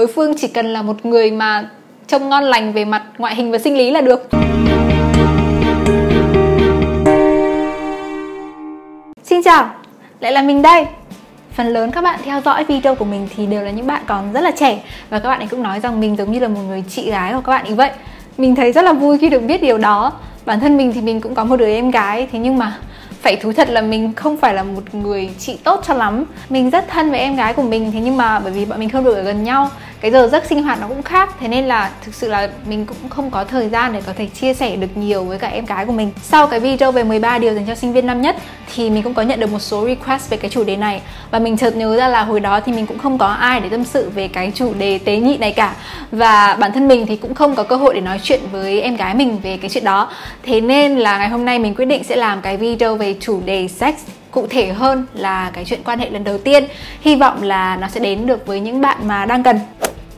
Đối phương chỉ cần là một người mà trông ngon lành về mặt ngoại hình và sinh lý là được. Xin chào, lại là mình đây. Phần lớn các bạn theo dõi video của mình thì đều là những bạn còn rất là trẻ. Và các bạn ấy cũng nói rằng mình giống như là một người chị gái của các bạn ấy vậy. Mình thấy rất là vui khi được biết điều đó. Bản thân mình thì mình cũng có một đứa em gái. Thế nhưng mà phải thú thật là mình không phải là một người chị tốt cho lắm. Mình rất thân với em gái của mình. Thế nhưng mà bởi vì bọn mình không được ở gần nhau, cái giờ giấc sinh hoạt nó cũng khác. Thế nên là thực sự là mình cũng không có thời gian để có thể chia sẻ được nhiều với cả em gái của mình. Sau cái video về 13 điều dành cho sinh viên năm nhất thì mình cũng có nhận được một số request về cái chủ đề này. Và mình chợt nhớ ra là hồi đó thì mình cũng không có ai để tâm sự về cái chủ đề tế nhị này cả. Và bản thân mình thì cũng không có cơ hội để nói chuyện với em gái mình về cái chuyện đó. Thế nên là ngày hôm nay mình quyết định sẽ làm cái video về chủ đề sex, cụ thể hơn là cái chuyện quan hệ lần đầu tiên. Hy vọng là nó sẽ đến được với những bạn mà đang cần.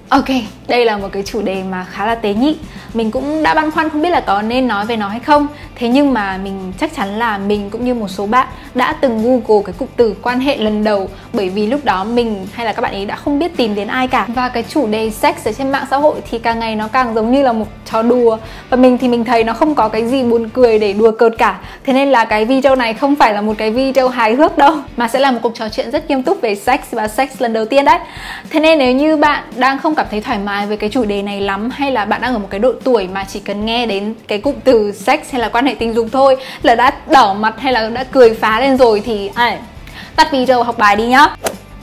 Ok, đây là một cái chủ đề mà khá là tế nhị. Mình cũng đã băn khoăn không biết là có nên nói về nó hay không. Thế nhưng mà mình chắc chắn là mình cũng như một số bạn đã từng Google cái cụm từ quan hệ lần đầu. Bởi vì lúc đó mình hay là các bạn ấy đã không biết tìm đến ai cả. Và cái chủ đề sex ở trên mạng xã hội thì càng ngày nó càng giống như là một trò đùa. Và mình thì mình thấy nó không có cái gì buồn cười để đùa cợt cả. Thế nên là cái video này không phải là một cái video hài hước đâu, mà sẽ là một cuộc trò chuyện rất nghiêm túc về sex và sex lần đầu tiên đấy. Thế nên nếu như bạn đang không cảm thấy thoải mái với cái chủ đề này lắm, hay là bạn đang ở một cái độ tuổi mà chỉ cần nghe đến cái cụm từ sex hay là quan hệ tình dục thôi là đã đỏ mặt hay là đã cười phá lên rồi thì tắt video học bài đi nhá.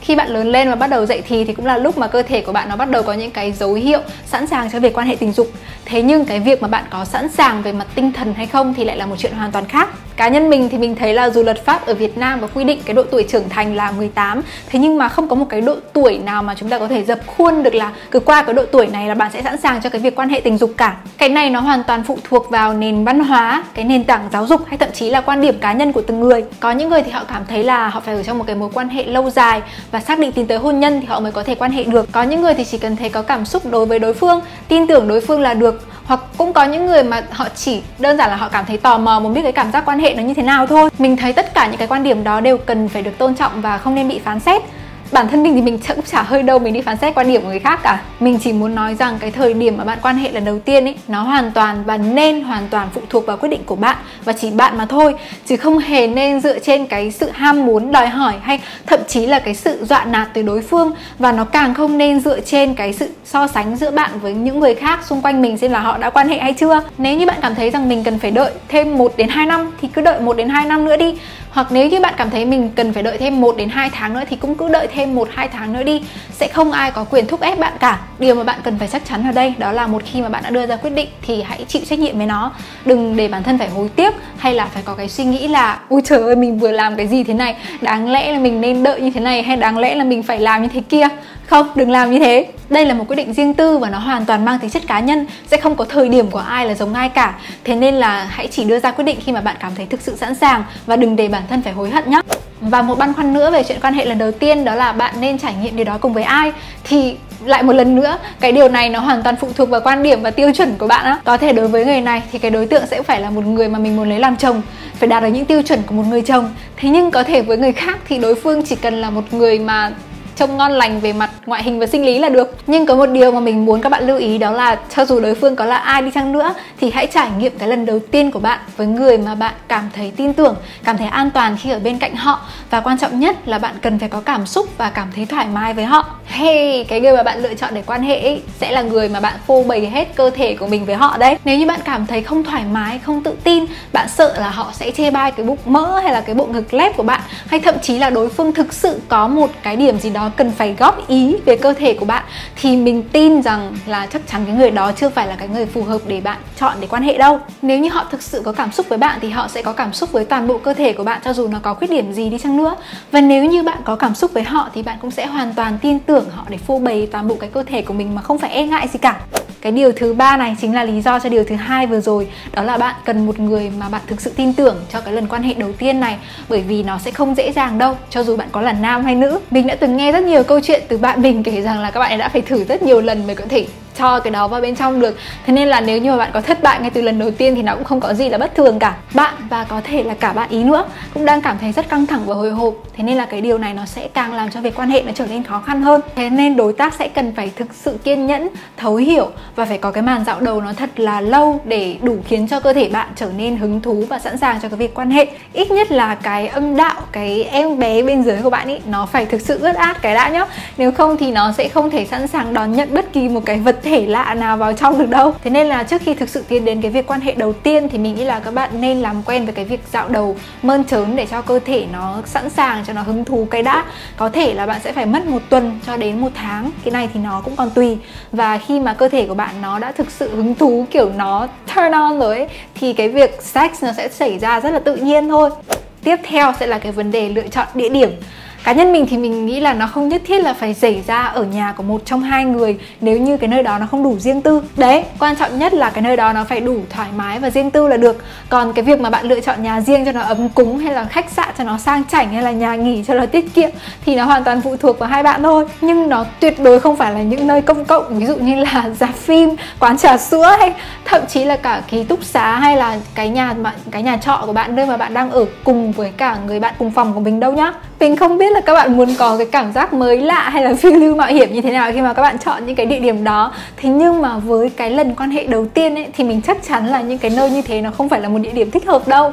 Khi bạn lớn lên và bắt đầu dậy thì cũng là lúc mà cơ thể của bạn nó bắt đầu có những cái dấu hiệu sẵn sàng cho việc quan hệ tình dục. Thế nhưng cái việc mà bạn có sẵn sàng về mặt tinh thần hay không thì lại là một chuyện hoàn toàn khác. Cá nhân mình thì mình thấy là dù luật pháp ở Việt Nam và quy định cái độ tuổi trưởng thành là 18, thế nhưng mà không có một cái độ tuổi nào mà chúng ta có thể dập khuôn được là cứ qua cái độ tuổi này là bạn sẽ sẵn sàng cho cái việc quan hệ tình dục cả. Cái này nó hoàn toàn phụ thuộc vào nền văn hóa, cái nền tảng giáo dục hay thậm chí là quan điểm cá nhân của từng người. Có những người thì họ cảm thấy là họ phải ở trong một cái mối quan hệ lâu dài và xác định tiến tới hôn nhân thì họ mới có thể quan hệ được. Có những người thì chỉ cần thấy có cảm xúc đối với đối phương, tin tưởng đối phương là được. Hoặc cũng có những người mà họ chỉ đơn giản là họ cảm thấy tò mò muốn biết cái cảm giác quan hệ nó như thế nào thôi. Mình thấy tất cả những cái quan điểm đó đều cần phải được tôn trọng và không nên bị phán xét. Bản thân mình thì mình cũng chả hơi đâu mình đi phán xét quan điểm của người khác cả. Mình chỉ muốn nói rằng cái thời điểm mà bạn quan hệ lần đầu tiên ấy, nó hoàn toàn và nên hoàn toàn phụ thuộc vào quyết định của bạn và chỉ bạn mà thôi, chứ không hề nên dựa trên cái sự ham muốn đòi hỏi hay thậm chí là cái sự dọa nạt từ đối phương. Và nó càng không nên dựa trên cái sự so sánh giữa bạn với những người khác xung quanh mình xem là họ đã quan hệ hay chưa. Nếu như bạn cảm thấy rằng mình cần phải đợi thêm 1 đến 2 năm thì cứ đợi 1 đến 2 năm nữa đi. Hoặc nếu như bạn cảm thấy mình cần phải đợi thêm 1 đến 2 tháng nữa thì cũng cứ đợi thêm 1-2 tháng nữa đi. Sẽ không ai có quyền thúc ép bạn cả. Điều mà bạn cần phải chắc chắn ở đây đó là một khi mà bạn đã đưa ra quyết định thì hãy chịu trách nhiệm với nó. Đừng để bản thân phải hối tiếc hay là phải có cái suy nghĩ là ui trời ơi mình vừa làm cái gì thế này, đáng lẽ là mình nên đợi như thế này hay đáng lẽ là mình phải làm như thế kia. Không, đừng làm như thế. Đây là một quyết định riêng tư và nó hoàn toàn mang tính chất cá nhân. Sẽ không có thời điểm của ai là giống ai cả. Thế nên là hãy chỉ đưa ra quyết định khi mà bạn cảm thấy thực sự sẵn sàng và đừng để bản thân phải hối hận nhé. Và một băn khoăn nữa về chuyện quan hệ lần đầu tiên đó là bạn nên trải nghiệm điều đó cùng với ai. Thì lại một lần nữa, cái điều này nó hoàn toàn phụ thuộc vào quan điểm và tiêu chuẩn của bạn á. Có thể đối với người này thì cái đối tượng sẽ phải là một người mà mình muốn lấy làm chồng, phải đạt được những tiêu chuẩn của một người chồng. Thế nhưng có thể với người khác thì đối phương chỉ cần là một người mà trông ngon lành về mặt ngoại hình và sinh lý là được. Nhưng có một điều mà mình muốn các bạn lưu ý đó là cho dù đối phương có là ai đi chăng nữa thì hãy trải nghiệm cái lần đầu tiên của bạn với người mà bạn cảm thấy tin tưởng, cảm thấy an toàn khi ở bên cạnh họ. Và quan trọng nhất là bạn cần phải có cảm xúc và cảm thấy thoải mái với họ. Hey, cái người mà bạn lựa chọn để quan hệ ấy, sẽ là người mà bạn phô bày hết cơ thể của mình với họ đấy. Nếu như bạn cảm thấy không thoải mái, không tự tin, bạn sợ là họ sẽ chê bai cái bụng mỡ hay là cái bộ ngực lép của bạn, hay thậm chí là đối phương thực sự có một cái điểm gì đó cần phải góp ý về cơ thể của bạn, thì mình tin rằng là chắc chắn cái người đó chưa phải là cái người phù hợp để bạn chọn để quan hệ đâu. Nếu như họ thực sự có cảm xúc với bạn thì họ sẽ có cảm xúc với toàn bộ cơ thể của bạn cho dù nó có khuyết điểm gì đi chăng nữa. Và nếu như bạn có cảm xúc với họ thì bạn cũng sẽ hoàn toàn tin tưởng họ để phô bày toàn bộ cái cơ thể của mình mà không phải e ngại gì cả. Cái điều thứ ba này chính là lý do cho điều thứ hai vừa rồi, đó là bạn cần một người mà bạn thực sự tin tưởng cho cái lần quan hệ đầu tiên này, bởi vì nó sẽ không dễ dàng đâu, cho dù bạn có là nam hay nữ. Mình đã từng nghe rất nhiều câu chuyện từ bạn mình kể rằng là các bạn ấy đã phải thử rất nhiều lần mới có thể cho cái đó vào bên trong được. Thế nên là nếu như mà bạn có thất bại ngay từ lần đầu tiên thì nó cũng không có gì là bất thường cả. Bạn và có thể là cả bạn ý nữa cũng đang cảm thấy rất căng thẳng và hồi hộp. Thế nên là cái điều này nó sẽ càng làm cho việc quan hệ nó trở nên khó khăn hơn. Thế nên đối tác sẽ cần phải thực sự kiên nhẫn, thấu hiểu và phải có cái màn dạo đầu nó thật là lâu để đủ khiến cho cơ thể bạn trở nên hứng thú và sẵn sàng cho cái việc quan hệ. Ít nhất là cái âm đạo, cái em bé bên dưới của bạn ý, nó phải thực sự ướt át cái đã nhá. Nếu không thì nó sẽ không thể sẵn sàng đón nhận bất kỳ một cái vật thể lạ nào vào trong được đâu. Thế nên là trước khi thực sự tiến đến cái việc quan hệ đầu tiên thì mình nghĩ là các bạn nên làm quen với cái việc dạo đầu mơn trớn để cho cơ thể nó sẵn sàng, cho nó hứng thú cái đã. Có thể là bạn sẽ phải mất một tuần cho đến một tháng, cái này thì nó cũng còn tùy. Và khi mà cơ thể của bạn nó đã thực sự hứng thú, kiểu nó turn on rồi ấy, thì cái việc sex nó sẽ xảy ra rất là tự nhiên thôi. Tiếp theo sẽ là cái vấn đề lựa chọn địa điểm. Cá nhân mình thì mình nghĩ là nó không nhất thiết là phải xảy ra ở nhà của một trong hai người nếu như cái nơi đó nó không đủ riêng tư. Đấy, quan trọng nhất là cái nơi đó nó phải đủ thoải mái và riêng tư là được. Còn cái việc mà bạn lựa chọn nhà riêng cho nó ấm cúng, hay là khách sạn cho nó sang chảnh, hay là nhà nghỉ cho nó tiết kiệm thì nó hoàn toàn phụ thuộc vào hai bạn thôi. Nhưng nó tuyệt đối không phải là những nơi công cộng, ví dụ như là rạp phim, quán trà sữa, hay thậm chí là cả ký túc xá, hay là cái nhà trọ của bạn, nơi mà bạn đang ở cùng với cả người bạn cùng phòng của mình đâu nhá. Mình không biết là các bạn muốn có cái cảm giác mới lạ hay là phiêu lưu mạo hiểm như thế nào khi mà các bạn chọn những cái địa điểm đó. Thế nhưng mà với cái lần quan hệ đầu tiên ấy, thì mình chắc chắn là những cái nơi như thế nó không phải là một địa điểm thích hợp đâu.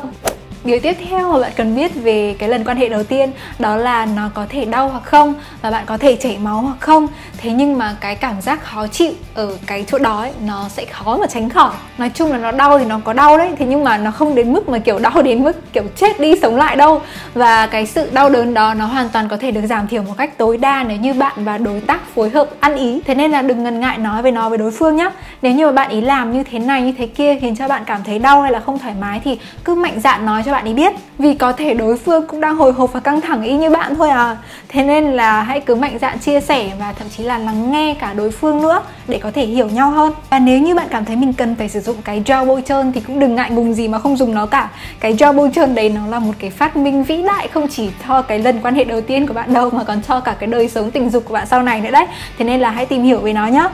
Điều tiếp theo mà bạn cần biết về cái lần quan hệ đầu tiên đó là nó có thể đau hoặc không, và bạn có thể chảy máu hoặc không. Thế nhưng mà cái cảm giác khó chịu ở cái chỗ đó ấy, nó sẽ khó mà tránh khỏi. Nói chung là nó đau thì nó có đau đấy, thế nhưng mà nó không đến mức mà kiểu đau đến mức kiểu chết đi sống lại đâu. Và cái sự đau đớn đó nó hoàn toàn có thể được giảm thiểu một cách tối đa nếu như bạn và đối tác phối hợp ăn ý. Thế nên là đừng ngần ngại nói về nó với đối phương nhá. Nếu như mà bạn ý làm như thế này như thế kia khiến cho bạn cảm thấy đau hay là không thoải mái thì cứ mạnh dạn nói cho bạn ý biết, vì có thể đối phương cũng đang hồi hộp và căng thẳng y như bạn thôi à. Thế nên là hãy cứ mạnh dạn chia sẻ và thậm chí là lắng nghe cả đối phương nữa để có thể hiểu nhau hơn. Và nếu như bạn cảm thấy mình cần phải sử dụng cái gel bôi trơn thì cũng đừng ngại ngùng gì mà không dùng nó cả. Cái gel bôi trơn đấy nó là một cái phát minh vĩ đại, không chỉ cho cái lần quan hệ đầu tiên của bạn đâu mà còn cho cả cái đời sống tình dục của bạn sau này nữa đấy. Thế nên là hãy tìm hiểu về nó nhé.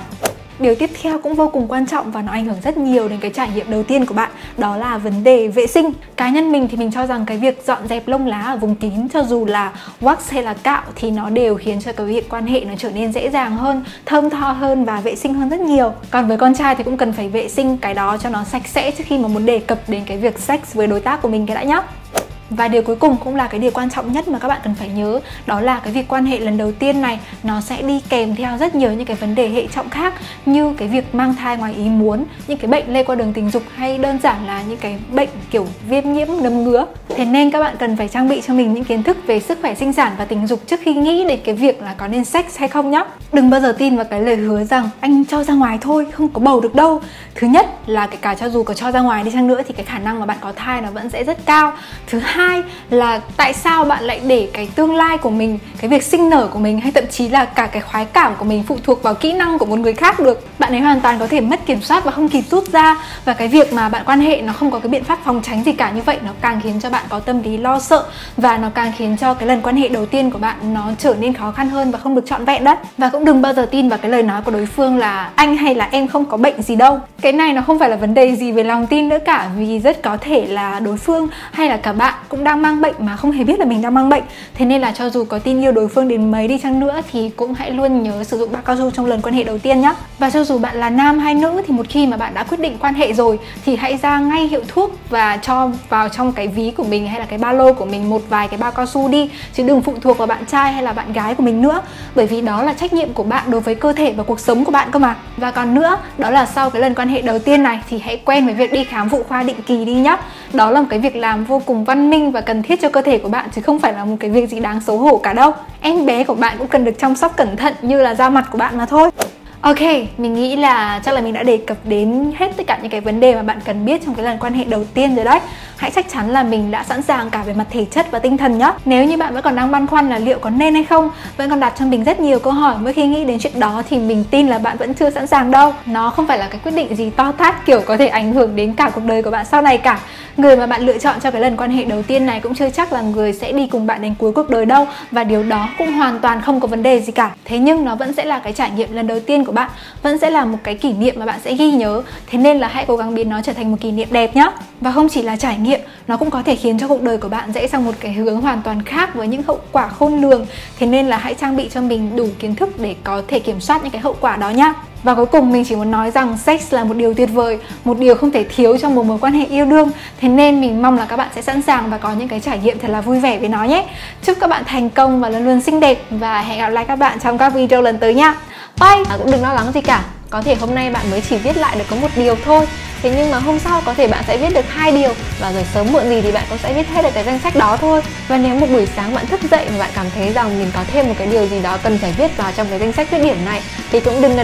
Điều tiếp theo cũng vô cùng quan trọng và nó ảnh hưởng rất nhiều đến cái trải nghiệm đầu tiên của bạn, đó là vấn đề vệ sinh. Cá nhân mình thì mình cho rằng cái việc dọn dẹp lông lá ở vùng kín, cho dù là wax hay là cạo, thì nó đều khiến cho cái việc quan hệ nó trở nên dễ dàng hơn, thơm tho hơn và vệ sinh hơn rất nhiều. Còn với con trai thì cũng cần phải vệ sinh cái đó cho nó sạch sẽ trước khi mà muốn đề cập đến cái việc sex với đối tác của mình cái đã nhá. Và điều cuối cùng cũng là cái điều quan trọng nhất mà các bạn cần phải nhớ, đó là cái việc quan hệ lần đầu tiên này nó sẽ đi kèm theo rất nhiều những cái vấn đề hệ trọng khác, như cái việc mang thai ngoài ý muốn, những cái bệnh lây qua đường tình dục, hay đơn giản là những cái bệnh kiểu viêm nhiễm nấm ngứa. Thế nên các bạn cần phải trang bị cho mình những kiến thức về sức khỏe sinh sản và tình dục trước khi nghĩ đến cái việc là có nên sex hay không nhá. Đừng bao giờ tin vào cái lời hứa rằng anh cho ra ngoài thôi, không có bầu được đâu. Thứ nhất là kể cả cho dù có cho ra ngoài đi chăng nữa thì cái khả năng mà bạn có thai nó vẫn sẽ rất cao. Thứ hai là tại sao bạn lại để cái tương lai của mình, cái việc sinh nở của mình, hay thậm chí là cả cái khoái cảm của mình phụ thuộc vào kỹ năng của một người khác được. Bạn ấy hoàn toàn có thể mất kiểm soát và không kịp rút ra. Và cái việc mà bạn quan hệ nó không có cái biện pháp phòng tránh gì cả như vậy, nó càng khiến cho bạn có tâm lý lo sợ, và nó càng khiến cho cái lần quan hệ đầu tiên của bạn nó trở nên khó khăn hơn và không được trọn vẹn đấy. Và cũng đừng bao giờ tin vào cái lời nói của đối phương là anh hay là em không có bệnh gì đâu. Cái này nó không phải là vấn đề gì về lòng tin nữa cả, vì rất có thể là đối phương hay là cả bạn cũng đang mang bệnh mà không hề biết là mình đang mang bệnh. Thế nên là cho dù có tin yêu đối phương đến mấy đi chăng nữa thì cũng hãy luôn nhớ sử dụng bao cao su trong lần quan hệ đầu tiên nhé. Và cho dù bạn là nam hay nữ thì một khi mà bạn đã quyết định quan hệ rồi thì hãy ra ngay hiệu thuốc và cho vào trong cái ví của mình hay là cái ba lô của mình một vài cái bao cao su đi, chứ đừng phụ thuộc vào bạn trai hay là bạn gái của mình nữa, bởi vì đó là trách nhiệm của bạn đối với cơ thể và cuộc sống của bạn cơ mà. Và còn nữa, đó là sau cái lần quan hệ đầu tiên này thì hãy quen với việc đi khám phụ khoa định kỳ đi nhé. Đó là một cái việc làm vô cùng văn minh và cần thiết cho cơ thể của bạn, chứ không phải là một cái việc gì đáng xấu hổ cả đâu. Em bé của bạn cũng cần được chăm sóc cẩn thận như là da mặt của bạn mà thôi. Ok, mình nghĩ là chắc là mình đã đề cập đến hết tất cả những cái vấn đề mà bạn cần biết trong cái lần quan hệ đầu tiên rồi đấy. hãy chắc chắn là mình đã sẵn sàng cả về mặt thể chất và tinh thần nhé. Nếu như bạn vẫn còn đang băn khoăn là liệu có nên hay không, vẫn còn đặt cho mình rất nhiều câu hỏi mỗi khi nghĩ đến chuyện đó, thì mình tin là bạn vẫn chưa sẵn sàng đâu. Nó không phải là cái quyết định gì to tát kiểu có thể ảnh hưởng đến cả cuộc đời của bạn sau này cả. Người mà bạn lựa chọn cho cái lần quan hệ đầu tiên này cũng chưa chắc là người sẽ đi cùng bạn đến cuối cuộc đời đâu, và điều đó cũng hoàn toàn không có vấn đề gì cả. Thế nhưng nó vẫn sẽ là cái trải nghiệm lần đầu tiên của bạn, vẫn sẽ là một cái kỷ niệm mà bạn sẽ ghi nhớ. Thế nên là hãy cố gắng biến nó trở thành một kỷ niệm đẹp nhé. Và không chỉ là trải nghiệm, nó cũng có thể khiến cho cuộc đời của bạn rẽ sang một cái hướng hoàn toàn khác với những hậu quả khôn lường. Thế nên là hãy trang bị cho mình đủ kiến thức để có thể kiểm soát những cái hậu quả đó nhá. Và cuối cùng mình chỉ muốn nói rằng sex là một điều tuyệt vời, một điều không thể thiếu trong một mối quan hệ yêu đương. Thế nên mình mong là các bạn sẽ sẵn sàng và có những cái trải nghiệm thật là vui vẻ với nó nhé. Chúc các bạn thành công và luôn luôn xinh đẹp, và hẹn gặp lại các bạn trong các video lần tới nhá. Bye! Cũng đừng lo lắng gì cả. Có thể hôm nay bạn mới chỉ viết lại được có một điều thôi, thế nhưng mà hôm sau có thể bạn sẽ viết được 2 điều, và rồi sớm muộn gì thì bạn cũng sẽ viết hết được cái danh sách đó thôi. Và nếu một buổi sáng bạn thức dậy và bạn cảm thấy rằng mình có thêm một cái điều gì đó cần phải viết vào trong cái danh sách khuyết điểm này, thì cũng đừng ngần